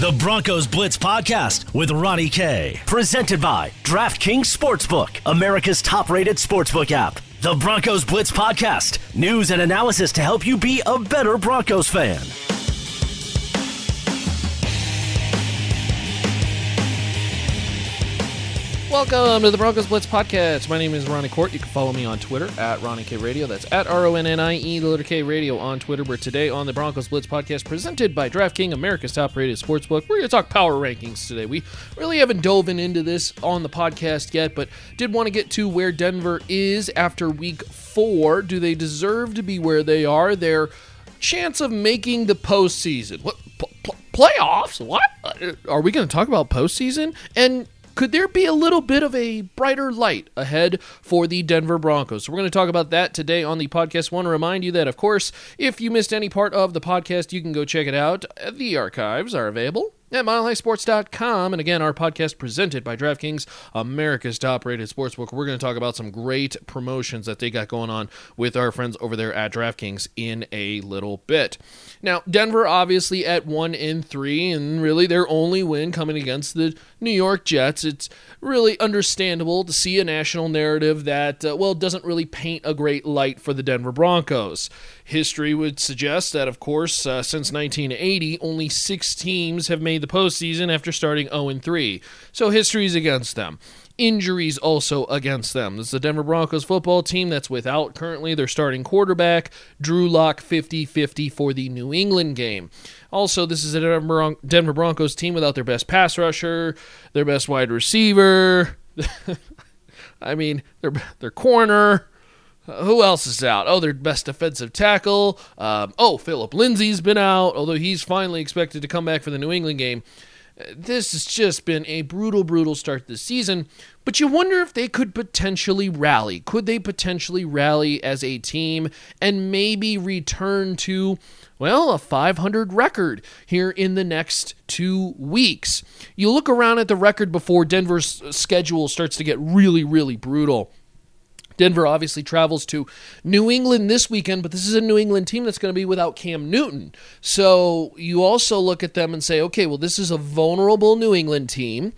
The Broncos Blitz Podcast with Ronnie Kay. Presented by DraftKings Sportsbook, America's top-rated sportsbook app. The Broncos Blitz Podcast, news and analysis to help you be a better Broncos fan. Welcome to the Broncos Blitz Podcast. My name is Ronnie Court. You can follow me on Twitter at Ronnie K Radio. That's at R-O-N-N-I-E, the letter K Radio on Twitter. We're today on the Broncos Blitz Podcast presented by DraftKings, America's top-rated sportsbook. We're going to talk power rankings today. We really haven't dove into this on the podcast yet, but did want to get to where Denver is after week 4. Do they deserve to be where they are? Their chance of making the postseason. What? Playoffs? What? Are we going to talk about postseason? And could there be a little bit of a brighter light ahead for the Denver Broncos? So we're going to talk about that today on the podcast. I want to remind you that, of course, if you missed any part of the podcast, you can go check it out. The archives are available at milehighsports.com. And again, our podcast presented by DraftKings, America's top-rated sportsbook. We're going to talk about some great promotions that they got going on with our friends over there at DraftKings in a little bit. Now, Denver obviously at 1-3, and really their only win coming against the New York Jets. It's really understandable to see a national narrative that, doesn't really paint a great light for the Denver Broncos. History would suggest that, of course, since 1980, only 6 teams have made the postseason after starting 0-3. So history's against them. Injuries also against them. This is the Denver Broncos football team that's without currently their starting quarterback, Drew Lock, 50-50 for the New England game. Also, this is the Denver Broncos team without their best pass rusher, their best wide receiver, I mean, their corner. Who else is out? Oh, their best defensive tackle. Phillip Lindsay's been out, although he's finally expected to come back for the New England game. This has just been a brutal start to the season, but you wonder if they could potentially rally. Could they potentially rally as a team and maybe return to, a 500 record here in the next 2 weeks? You look around at the record before Denver's schedule starts to get really brutal. Denver obviously travels to New England this weekend, but this is a New England team that's going to be without Cam Newton. So you also look at them and say, okay, well, this is a vulnerable New England team.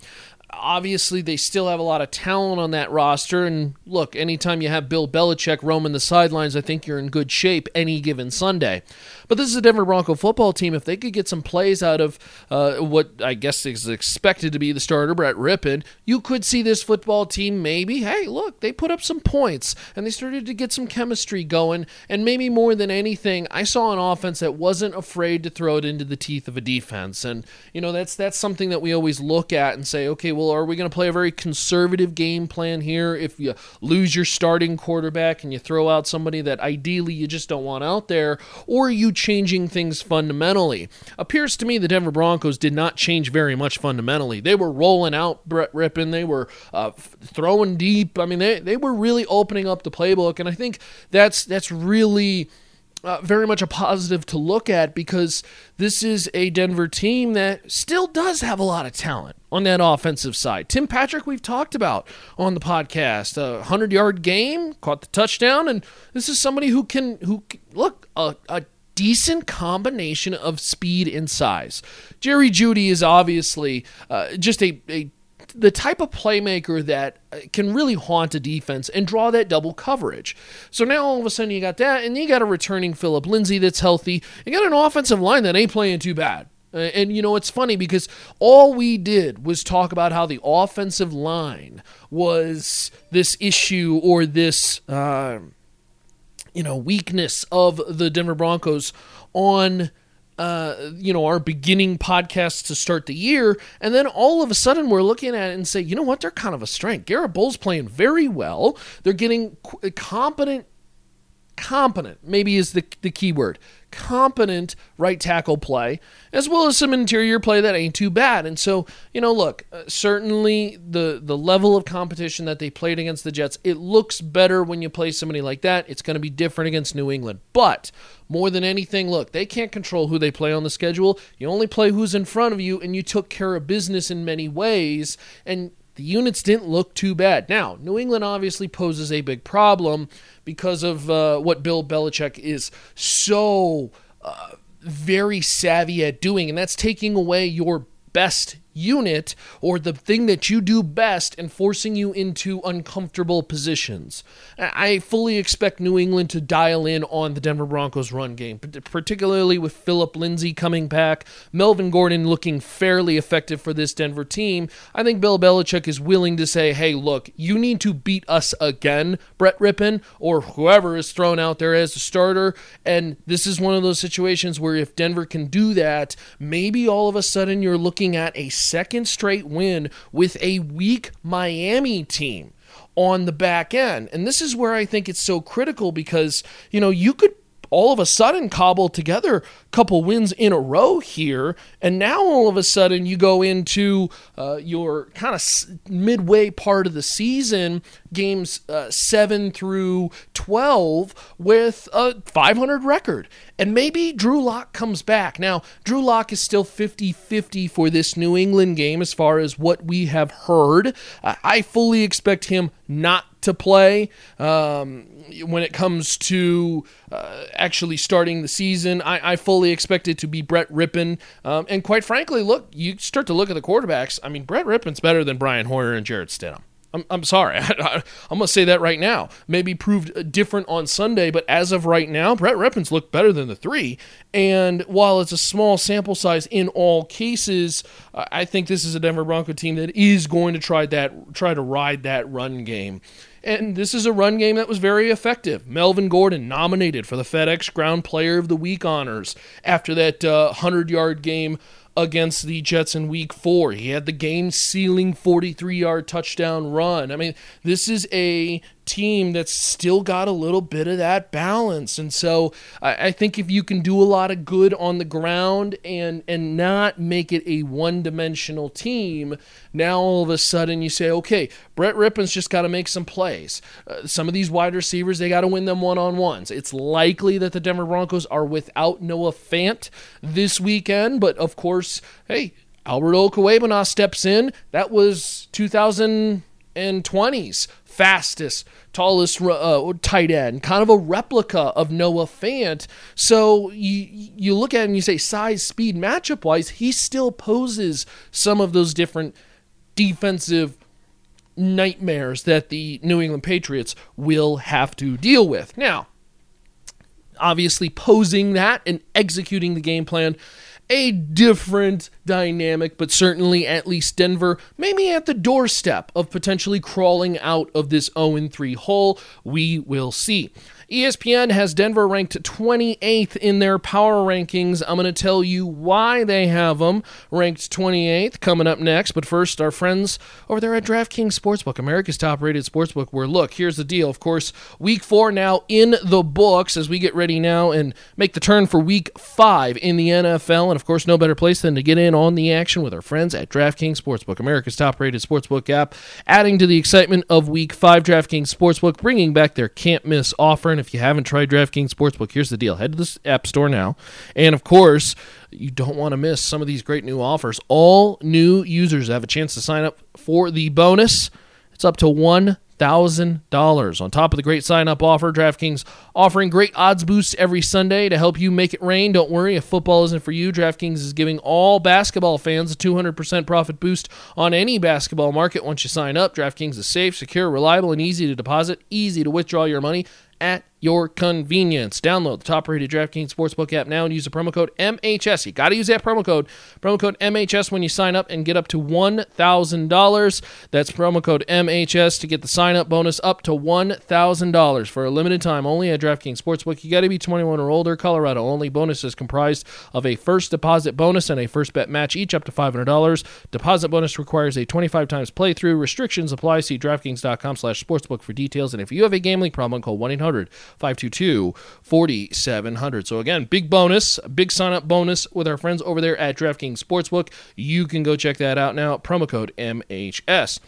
Obviously, they still have a lot of talent on that roster. And look, anytime you have Bill Belichick roaming the sidelines, I think you're in good shape any given Sunday. But this is a Denver Bronco football team. If they could get some plays out of what I guess is expected to be the starter, Brett Rypien, you could see this football team maybe, hey, look, they put up some points and they started to get some chemistry going. And maybe more than anything, I saw an offense that wasn't afraid to throw it into the teeth of a defense. And, that's something that we always look at and say, okay, well, are we going to play a very conservative game plan here if you lose your starting quarterback and you throw out somebody that ideally you just don't want out there? Or are you changing things fundamentally? Appears to me the Denver Broncos did not change very much fundamentally. They were rolling out Brett Rypien. They were throwing deep. I mean, they were really opening up the playbook, and I think that's really very much a positive to look at, because this is a Denver team that still does have a lot of talent on that offensive side. Tim Patrick, we've talked about on the podcast, 100-yard game, caught the touchdown, and this is somebody who can, a decent combination of speed and size. Jerry Jeudy is obviously just the type of playmaker that can really haunt a defense and draw that double coverage. So now all of a sudden you got that, and you got a returning Phillip Lindsay that's healthy. You got an offensive line that ain't playing too bad. And, it's funny because all we did was talk about how the offensive line was this issue or this, weakness of the Denver Broncos on our beginning podcast to start the year, and then all of a sudden we're looking at it and say, you know what, they're kind of a strength. Garett Bolles playing very well. They're getting competent maybe is the key word, competent right tackle play, as well as some interior play that ain't too bad. And so, look, certainly the level of competition that they played against the Jets, it looks better when you play somebody like that. It's going to be different against New England. But more than anything, look, they can't control who they play on the schedule. You only play who's in front of you, and you took care of business in many ways, and the units didn't look too bad. Now, New England obviously poses a big problem because of what Bill Belichick is so very savvy at doing, and that's taking away your best unit or the thing that you do best and forcing you into uncomfortable positions. I fully expect New England to dial in on the Denver Broncos run game, particularly with Phillip Lindsay coming back, Melvin Gordon looking fairly effective for this Denver team. I think Bill Belichick is willing to say, hey, look, you need to beat us again, Brett Rypien, or whoever is thrown out there as a starter. And this is one of those situations where if Denver can do that, maybe all of a sudden you're looking at a second straight win with a weak Miami team on the back end. And this is where I think it's so critical because, you know, you could all of a sudden cobble together a couple wins in a row here. And now all of a sudden you go into your kind of midway part of the season, games 7 through 12 with a 500 record. And maybe Drew Lock comes back. Now, Drew Lock is still 50-50 for this New England game as far as what we have heard. I fully expect him not to play when it comes to actually starting the season. I fully expect it to be Brett Rypien. And quite frankly, look, you start to look at the quarterbacks. I mean, Brett Rippon's better than Brian Hoyer and Jarrett Stidham. I'm sorry. I'm going to say that right now. Maybe proved different on Sunday, but as of right now, Brett Rypien's looked better than the three. And while it's a small sample size in all cases, I think this is a Denver Bronco team that is going to try to ride that run game. And this is a run game that was very effective. Melvin Gordon nominated for the FedEx Ground Player of the Week honors after that 100-yard game against the Jets in Week 4. He had the game-sealing 43-yard touchdown run. I mean, this is a team that's still got a little bit of that balance. And so I think if you can do a lot of good on the ground and not make it a one-dimensional team, now all of a sudden you say, okay, Brett Rypien's just got to make some plays. Some of these wide receivers, they got to win them one-on-ones. It's likely that the Denver Broncos are without Noah Fant this weekend, but of course, hey, Albert Okwuegbunam steps in. That was 2020's fastest, tallest tight end, kind of a replica of Noah Fant. So you look at it and you say size, speed, matchup-wise, he still poses some of those different defensive nightmares that the New England Patriots will have to deal with. Now, obviously posing that and executing the game plan, a different dynamic, but certainly at least Denver maybe at the doorstep of potentially crawling out of this 0-3 hole. We will see. ESPN has Denver ranked 28th in their power rankings. I'm going to tell you why they have them ranked 28th coming up next. But first, our friends over there at DraftKings Sportsbook, America's top-rated sportsbook, where, look, here's the deal. Of course, Week 4 now in the books as we get ready now and make the turn for Week 5 in the NFL. And, of course, no better place than to get in on the action with our friends at DraftKings Sportsbook, America's top-rated sportsbook app. Adding to the excitement of Week 5, DraftKings Sportsbook bringing back their can't-miss offer. And if you haven't tried DraftKings Sportsbook, here's the deal. Head to the App Store now. And, of course, you don't want to miss some of these great new offers. All new users have a chance to sign up for the bonus. It's up to $1,000. On top of the great sign-up offer, DraftKings offering great odds boosts every Sunday to help you make it rain. Don't worry, if football isn't for you, DraftKings is giving all basketball fans a 200% profit boost on any basketball market once you sign up. DraftKings is safe, secure, reliable, and easy to deposit, easy to withdraw your money at your convenience. Download the top-rated DraftKings Sportsbook app now and use the promo code MHS. You got to use that promo code MHS when you sign up and get up to $1,000. That's promo code MHS to get the sign-up bonus up to $1,000 for a limited time only at DraftKings Sportsbook. You got to be 21 or older. Colorado only. Bonuses comprised of a first deposit bonus and a first bet match, each up to $500. Deposit bonus requires a 25 times playthrough. Restrictions apply. See DraftKings.com/sportsbook for details. And if you have a gambling problem, call 1-800-522-4700. So again, big bonus, big sign-up bonus with our friends over there at DraftKings Sportsbook. You can go check that out now. Promo code MHS.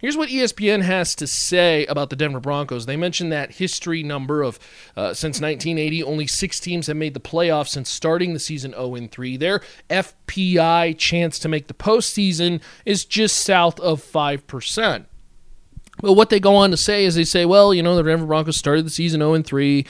Here's what ESPN has to say about the Denver Broncos. They mentioned that history number of since 1980, only 6 teams have made the playoffs since starting the season 0-3. Their FPI chance to make the postseason is just south of 5%. Well, what they go on to say is they say, well, you know, the Denver Broncos started the season 0-3.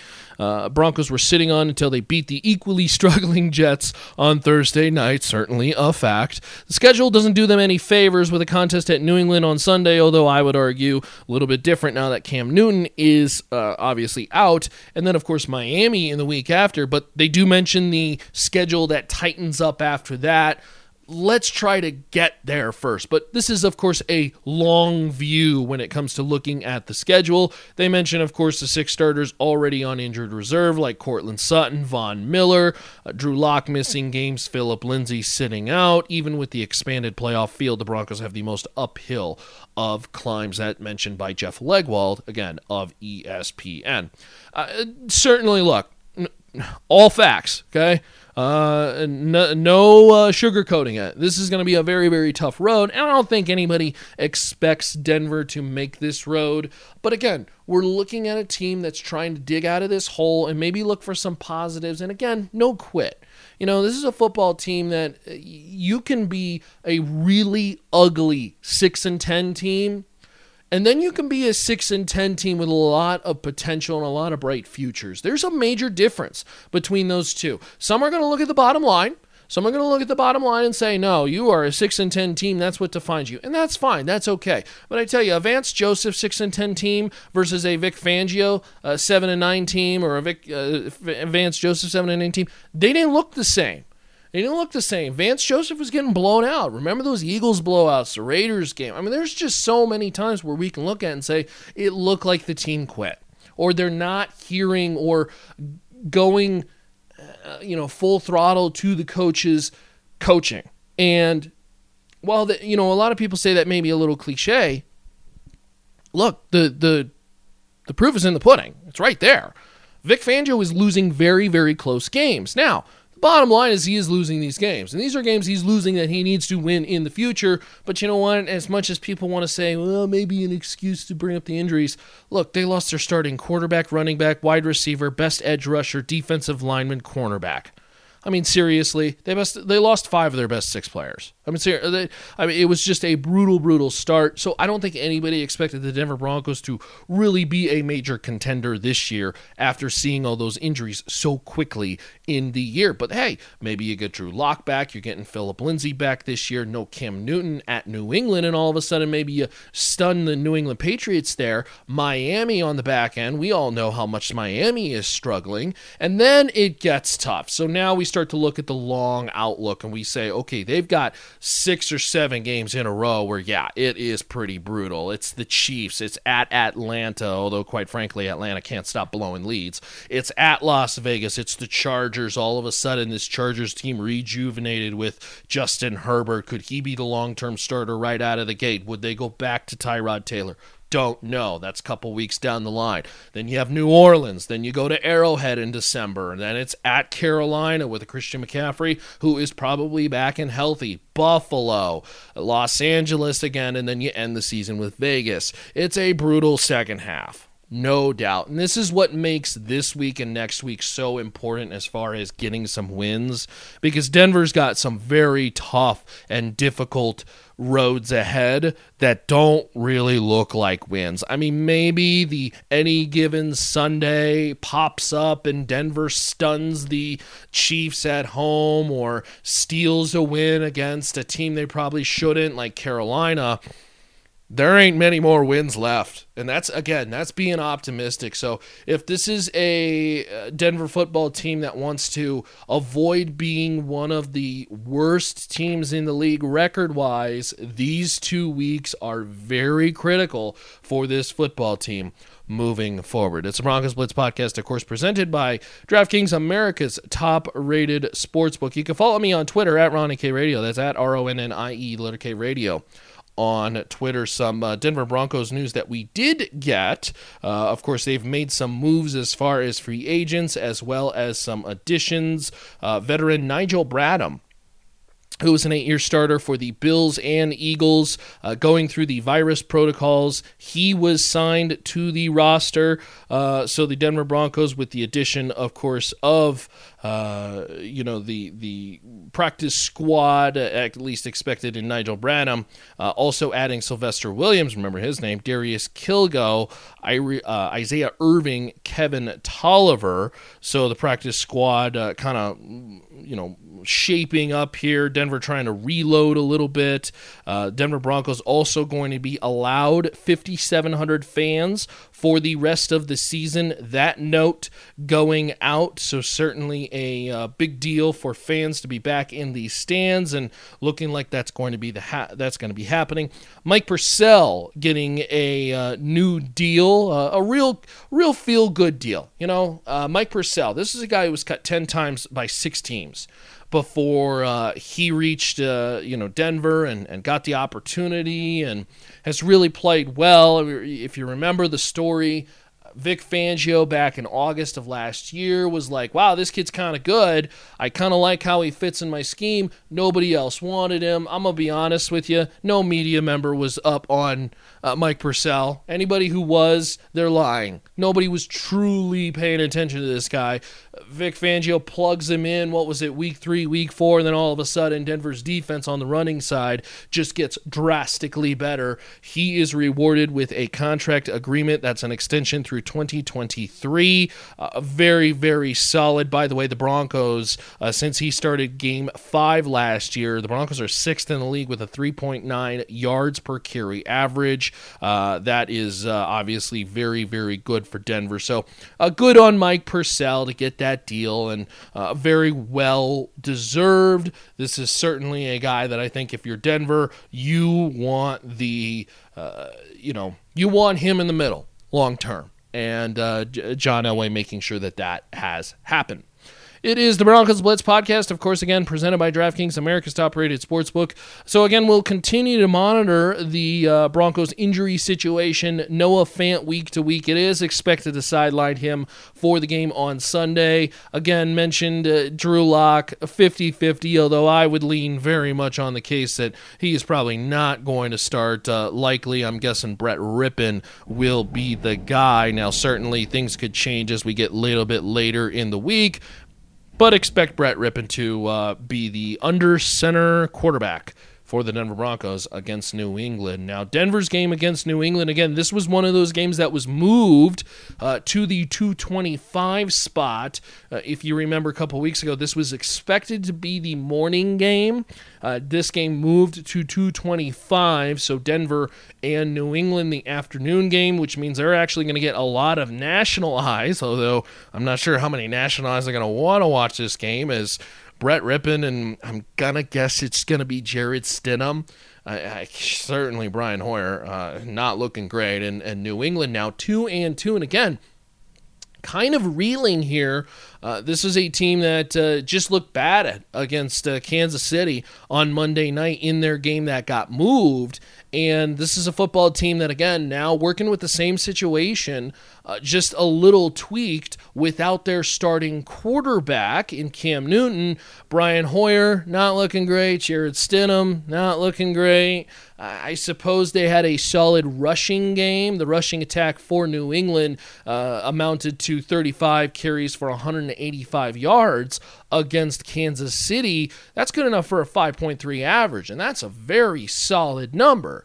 Broncos were sitting on until they beat the equally struggling Jets on Thursday night, certainly a fact. The schedule doesn't do them any favors with a contest at New England on Sunday, although I would argue a little bit different now that Cam Newton is obviously out. And then, of course, Miami in the week after. But they do mention the schedule that tightens up after that. Let's try to get there first. But this is, of course, a long view when it comes to looking at the schedule. They mention, of course, the six starters already on injured reserve, like Courtland Sutton, Von Miller, Drew Lock missing games, Phillip Lindsay sitting out. Even with the expanded playoff field, the Broncos have the most uphill of climbs, that mentioned by Jeff Legwald, again, of ESPN. Certainly, look, all facts, okay? No sugarcoating it. This is going to be a very, very tough road, and I don't think anybody expects Denver to make this road. But again, we're looking at a team that's trying to dig out of this hole and maybe look for some positives. And again, no quit. You know, this is a football team that you can be a really ugly 6-10 team, and then you can be a 6-10 team with a lot of potential and a lot of bright futures. There's a major difference between those two. Some are going to look at the bottom line. Some are going to look at the bottom line and say, no, you are a 6-10 team. That's what defines you. And that's fine. That's okay. But I tell you, a Vance Joseph 6-10 team versus a Vic Fangio 7-9 team, or a Vance Joseph 7-9 team, they didn't look the same. They didn't look the same. Vance Joseph was getting blown out. Remember those Eagles blowouts, the Raiders game? I mean, there's just so many times where we can look at and say, it looked like the team quit. Or they're not hearing or going, full throttle to the coach's coaching. And while, a lot of people say that may be a little cliche, look, the proof is in the pudding. It's right there. Vic Fangio is losing very, very close games. Now, bottom line is he is losing these games. And these are games he's losing that he needs to win in the future. But you know what? As much as people want to say, well, maybe an excuse to bring up the injuries. Look, they lost their starting quarterback, running back, wide receiver, best edge rusher, defensive lineman, cornerback. I mean, seriously, they lost 5 of their best 6 players. I mean, it was just a brutal, brutal start. So I don't think anybody expected the Denver Broncos to really be a major contender this year after seeing all those injuries so quickly in the year. But hey, maybe you get Drew Lock back. You're getting Phillip Lindsay back this year. No Cam Newton at New England. And all of a sudden, maybe you stun the New England Patriots there. Miami on the back end. We all know how much Miami is struggling. And then it gets tough. So now we start to look at the long outlook and we say, okay, they've got 6 or 7 games in a row where, yeah, it is pretty brutal. It's the Chiefs. It's at Atlanta, although quite frankly, Atlanta can't stop blowing leads. It's at Las Vegas. It's the Chargers. All of a sudden, this Chargers team rejuvenated with Justin Herbert. Could he be the long-term starter right out of the gate? Would they go back to Tyrod Taylor? Don't know. That's a couple weeks down the line. Then you have New Orleans. Then you go to Arrowhead in December. And then it's at Carolina with a Christian McCaffrey, who is probably back and healthy. Buffalo, Los Angeles again, and then you end the season with Vegas. It's a brutal second half. No doubt. And this is what makes this week and next week so important as far as getting some wins, because Denver's got some very tough and difficult roads ahead that don't really look like wins. I mean, maybe the any given Sunday pops up and Denver stuns the Chiefs at home or steals a win against a team they probably shouldn't, like Carolina. There ain't many more wins left. And that's being optimistic. So if this is a Denver football team that wants to avoid being one of the worst teams in the league record-wise, these 2 weeks are very critical for this football team moving forward. It's the Broncos Blitz podcast, of course, presented by DraftKings, America's top-rated sportsbook. You can follow me on Twitter at Ronnie K Radio. That's at RONNIE, letter K Radio. On Twitter, some Denver Broncos news that we did get. Of course, they've made some moves as far as free agents, as well as some additions. Veteran Nigel Bradham, who was an 8-year starter for the Bills and Eagles, going through the virus protocols. He was signed to the roster. So the Denver Broncos, with the addition, of course, of the practice squad, at least expected in Nigel Bradham. Also adding Sylvester Williams, remember his name, Darius Kilgo, Isaiah Irving, Kevin Tolliver. So the practice squad kind of, shaping up here. Denver trying to reload a little bit. Denver Broncos also going to be allowed 5,700 fans for the rest of the season. That note going out, so certainly a big deal for fans to be back in the stands, and looking like that's going to be happening. Mike Purcell getting a new deal, a real feel good deal. Mike Purcell. This is a guy who was cut 10 times by 6 teams before he reached Denver and got the opportunity and has really played well. If you remember the story, Vic Fangio back in August of last year was like, wow, this kid's kind of good. I kind of like how he fits in my scheme. Nobody else wanted him. I'm going to be honest with you. No media member was up on Mike Purcell. Anybody who was, they're lying. Nobody was truly paying attention to this guy. Vic Fangio plugs him in, week 3, week 4, and then all of a sudden Denver's defense on the running side just gets drastically better. He is rewarded with a contract agreement that's an extension through 2023. Very, very solid. By the way, the Broncos, since he started Game 5 last year, the Broncos are 6th in the league with a 3.9 yards per carry average. That is obviously very, very good for Denver. So good on Mike Purcell to get that deal, and very well deserved. This is certainly a guy that I think if you're Denver, you want you want him in the middle long term, and John Elway making sure that has happened. It is the Broncos Blitz podcast, of course, again, presented by DraftKings, America's top-rated sportsbook. So, again, we'll continue to monitor the Broncos injury situation. Noah Fant, week to week, it is expected to sideline him for the game on Sunday. Again, mentioned Drew Lock, 50-50, although I would lean very much on the case that he is probably not going to start. Likely, I'm guessing Brett Rypien will be the guy. Now, certainly, things could change as we get a little bit later in the week, but expect Brett Rypien to be the under center quarterback for the Denver Broncos against New England. Now, Denver's game against New England, again, this was one of those games that was moved to the 2:25 spot. If you remember a couple weeks ago, this was expected to be the morning game. This game moved to 2:25, so Denver and New England, the afternoon game, which means they're actually going to get a lot of national eyes, although I'm not sure how many national eyes are going to want to watch this game, as Brett Rypien, and I'm going to guess it's going to be Jarrett Stidham. Certainly Brian Hoyer, not looking great. And New England now 2-2. And again, kind of reeling here. This is a team that just looked bad against Kansas City on Monday night in their game that got moved. And this is a football team that, again, now working with the same situation, just a little tweaked without their starting quarterback in Cam Newton. Brian Hoyer, not looking great. Jarrett Stidham, not looking great. I suppose they had a solid rushing game. The rushing attack for New England amounted to 35 carries for 185 yards against Kansas City. That's good enough for a 5.3 average, and that's a very solid number.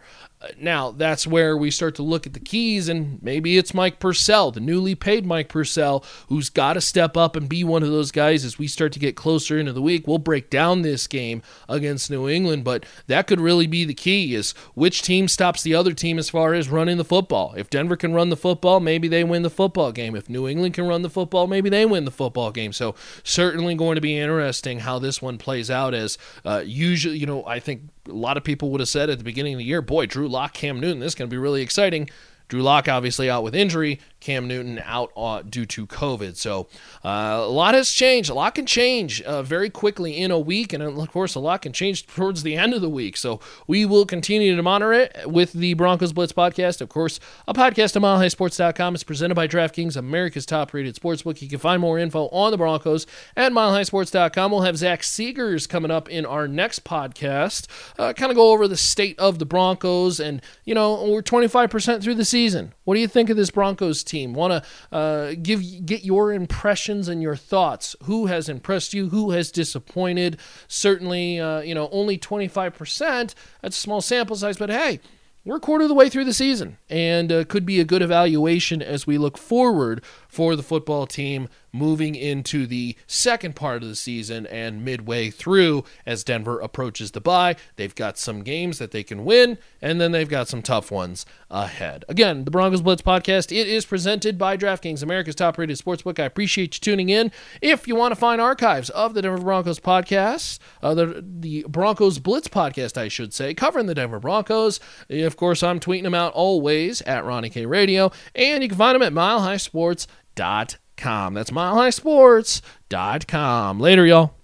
Now, that's where we start to look at the keys, and maybe it's Mike Purcell, the newly paid Mike Purcell, who's got to step up and be one of those guys as we start to get closer into the week. We'll break down this game against New England, but that could really be the key, is which team stops the other team as far as running the football. If Denver can run the football, maybe they win the football game. If New England can run the football, maybe they win the football game. So certainly going to be interesting how this one plays out, as usually, I think a lot of people would have said at the beginning of the year, boy, Drew Lock, Cam Newton, this is going to be really exciting. Drew Lock obviously out with injury, Cam Newton out due to COVID. So a lot has changed. A lot can change very quickly in a week, and of course a lot can change towards the end of the week. So we will continue to monitor it with the Broncos Blitz podcast. Of course, a podcast at milehighsports.com. It's presented by DraftKings, America's top-rated sportsbook. You can find more info on the Broncos at milehighsports.com. We'll have Zach Seegers coming up in our next podcast. Kind of go over the state of the Broncos, and we're 25% through the season. What do you think of this Broncos team. Want to get your impressions and your thoughts. Who has impressed you? Who has disappointed? Certainly, only 25%. That's a small sample size, but hey, we're a quarter of the way through the season, and could be a good evaluation as we look forward for the football team moving into the second part of the season and midway through as Denver approaches the bye. They've got some games that they can win, and then they've got some tough ones ahead. Again, the Broncos Blitz podcast, it is presented by DraftKings, America's top-rated sportsbook. I appreciate you tuning in. If you want to find archives of the Denver Broncos podcast, the Broncos Blitz podcast, I should say, covering the Denver Broncos, of course, I'm tweeting them out always at Ronnie K Radio, and you can find them at milehighsports.com. That's milehighsports.com. Later, y'all.